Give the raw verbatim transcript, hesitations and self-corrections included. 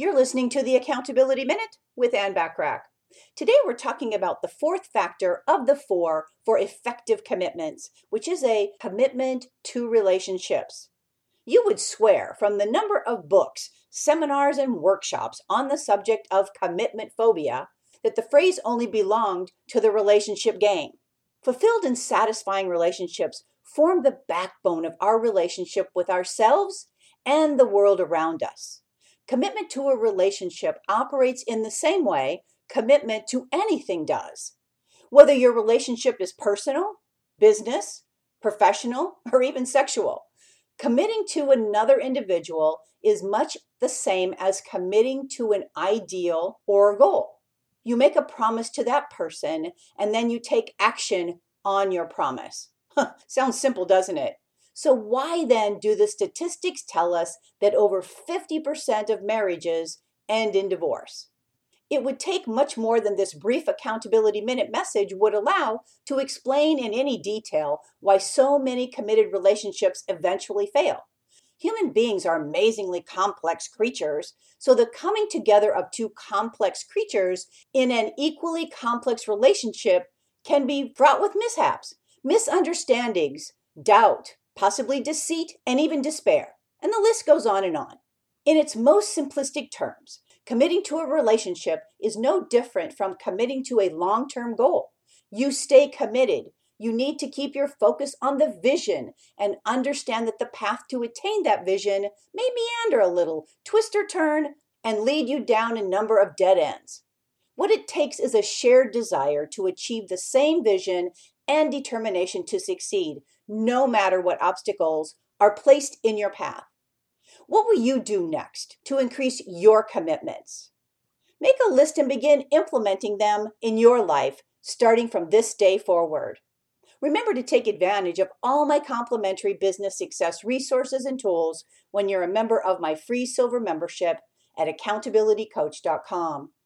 You're listening to the Accountability Minute with Anne Bachrach. Today we're talking about the fourth factor of the four for effective commitments, which is a commitment to relationships. You would swear from the number of books, seminars, and workshops on the subject of commitment phobia that the phrase only belonged to the relationship game. Fulfilled and satisfying relationships form the backbone of our relationship with ourselves and the world around us. Commitment to a relationship operates in the same way commitment to anything does. Whether your relationship is personal, business, professional, or even sexual, committing to another individual is much the same as committing to an ideal or a goal. You make a promise to that person, and then you take action on your promise. Huh, sounds simple, doesn't it? So why then do the statistics tell us that over fifty percent of marriages end in divorce? It would take much more than this brief Accountability Minute message would allow to explain in any detail why so many committed relationships eventually fail. Human beings are amazingly complex creatures, so the coming together of two complex creatures in an equally complex relationship can be fraught with mishaps, misunderstandings, doubt, possibly deceit, and even despair. And the list goes on and on. In its most simplistic terms, committing to a relationship is no different from committing to a long-term goal. You stay committed. You need to keep your focus on the vision and understand that the path to attain that vision may meander a little, twist or turn, and lead you down a number of dead ends. What it takes is a shared desire to achieve the same vision and determination to succeed, no matter what obstacles are placed in your path. What will you do next to increase your commitments? Make a list and begin implementing them in your life, starting from this day forward. Remember to take advantage of all my complimentary business success resources and tools when you're a member of my free silver membership at accountability coach dot com.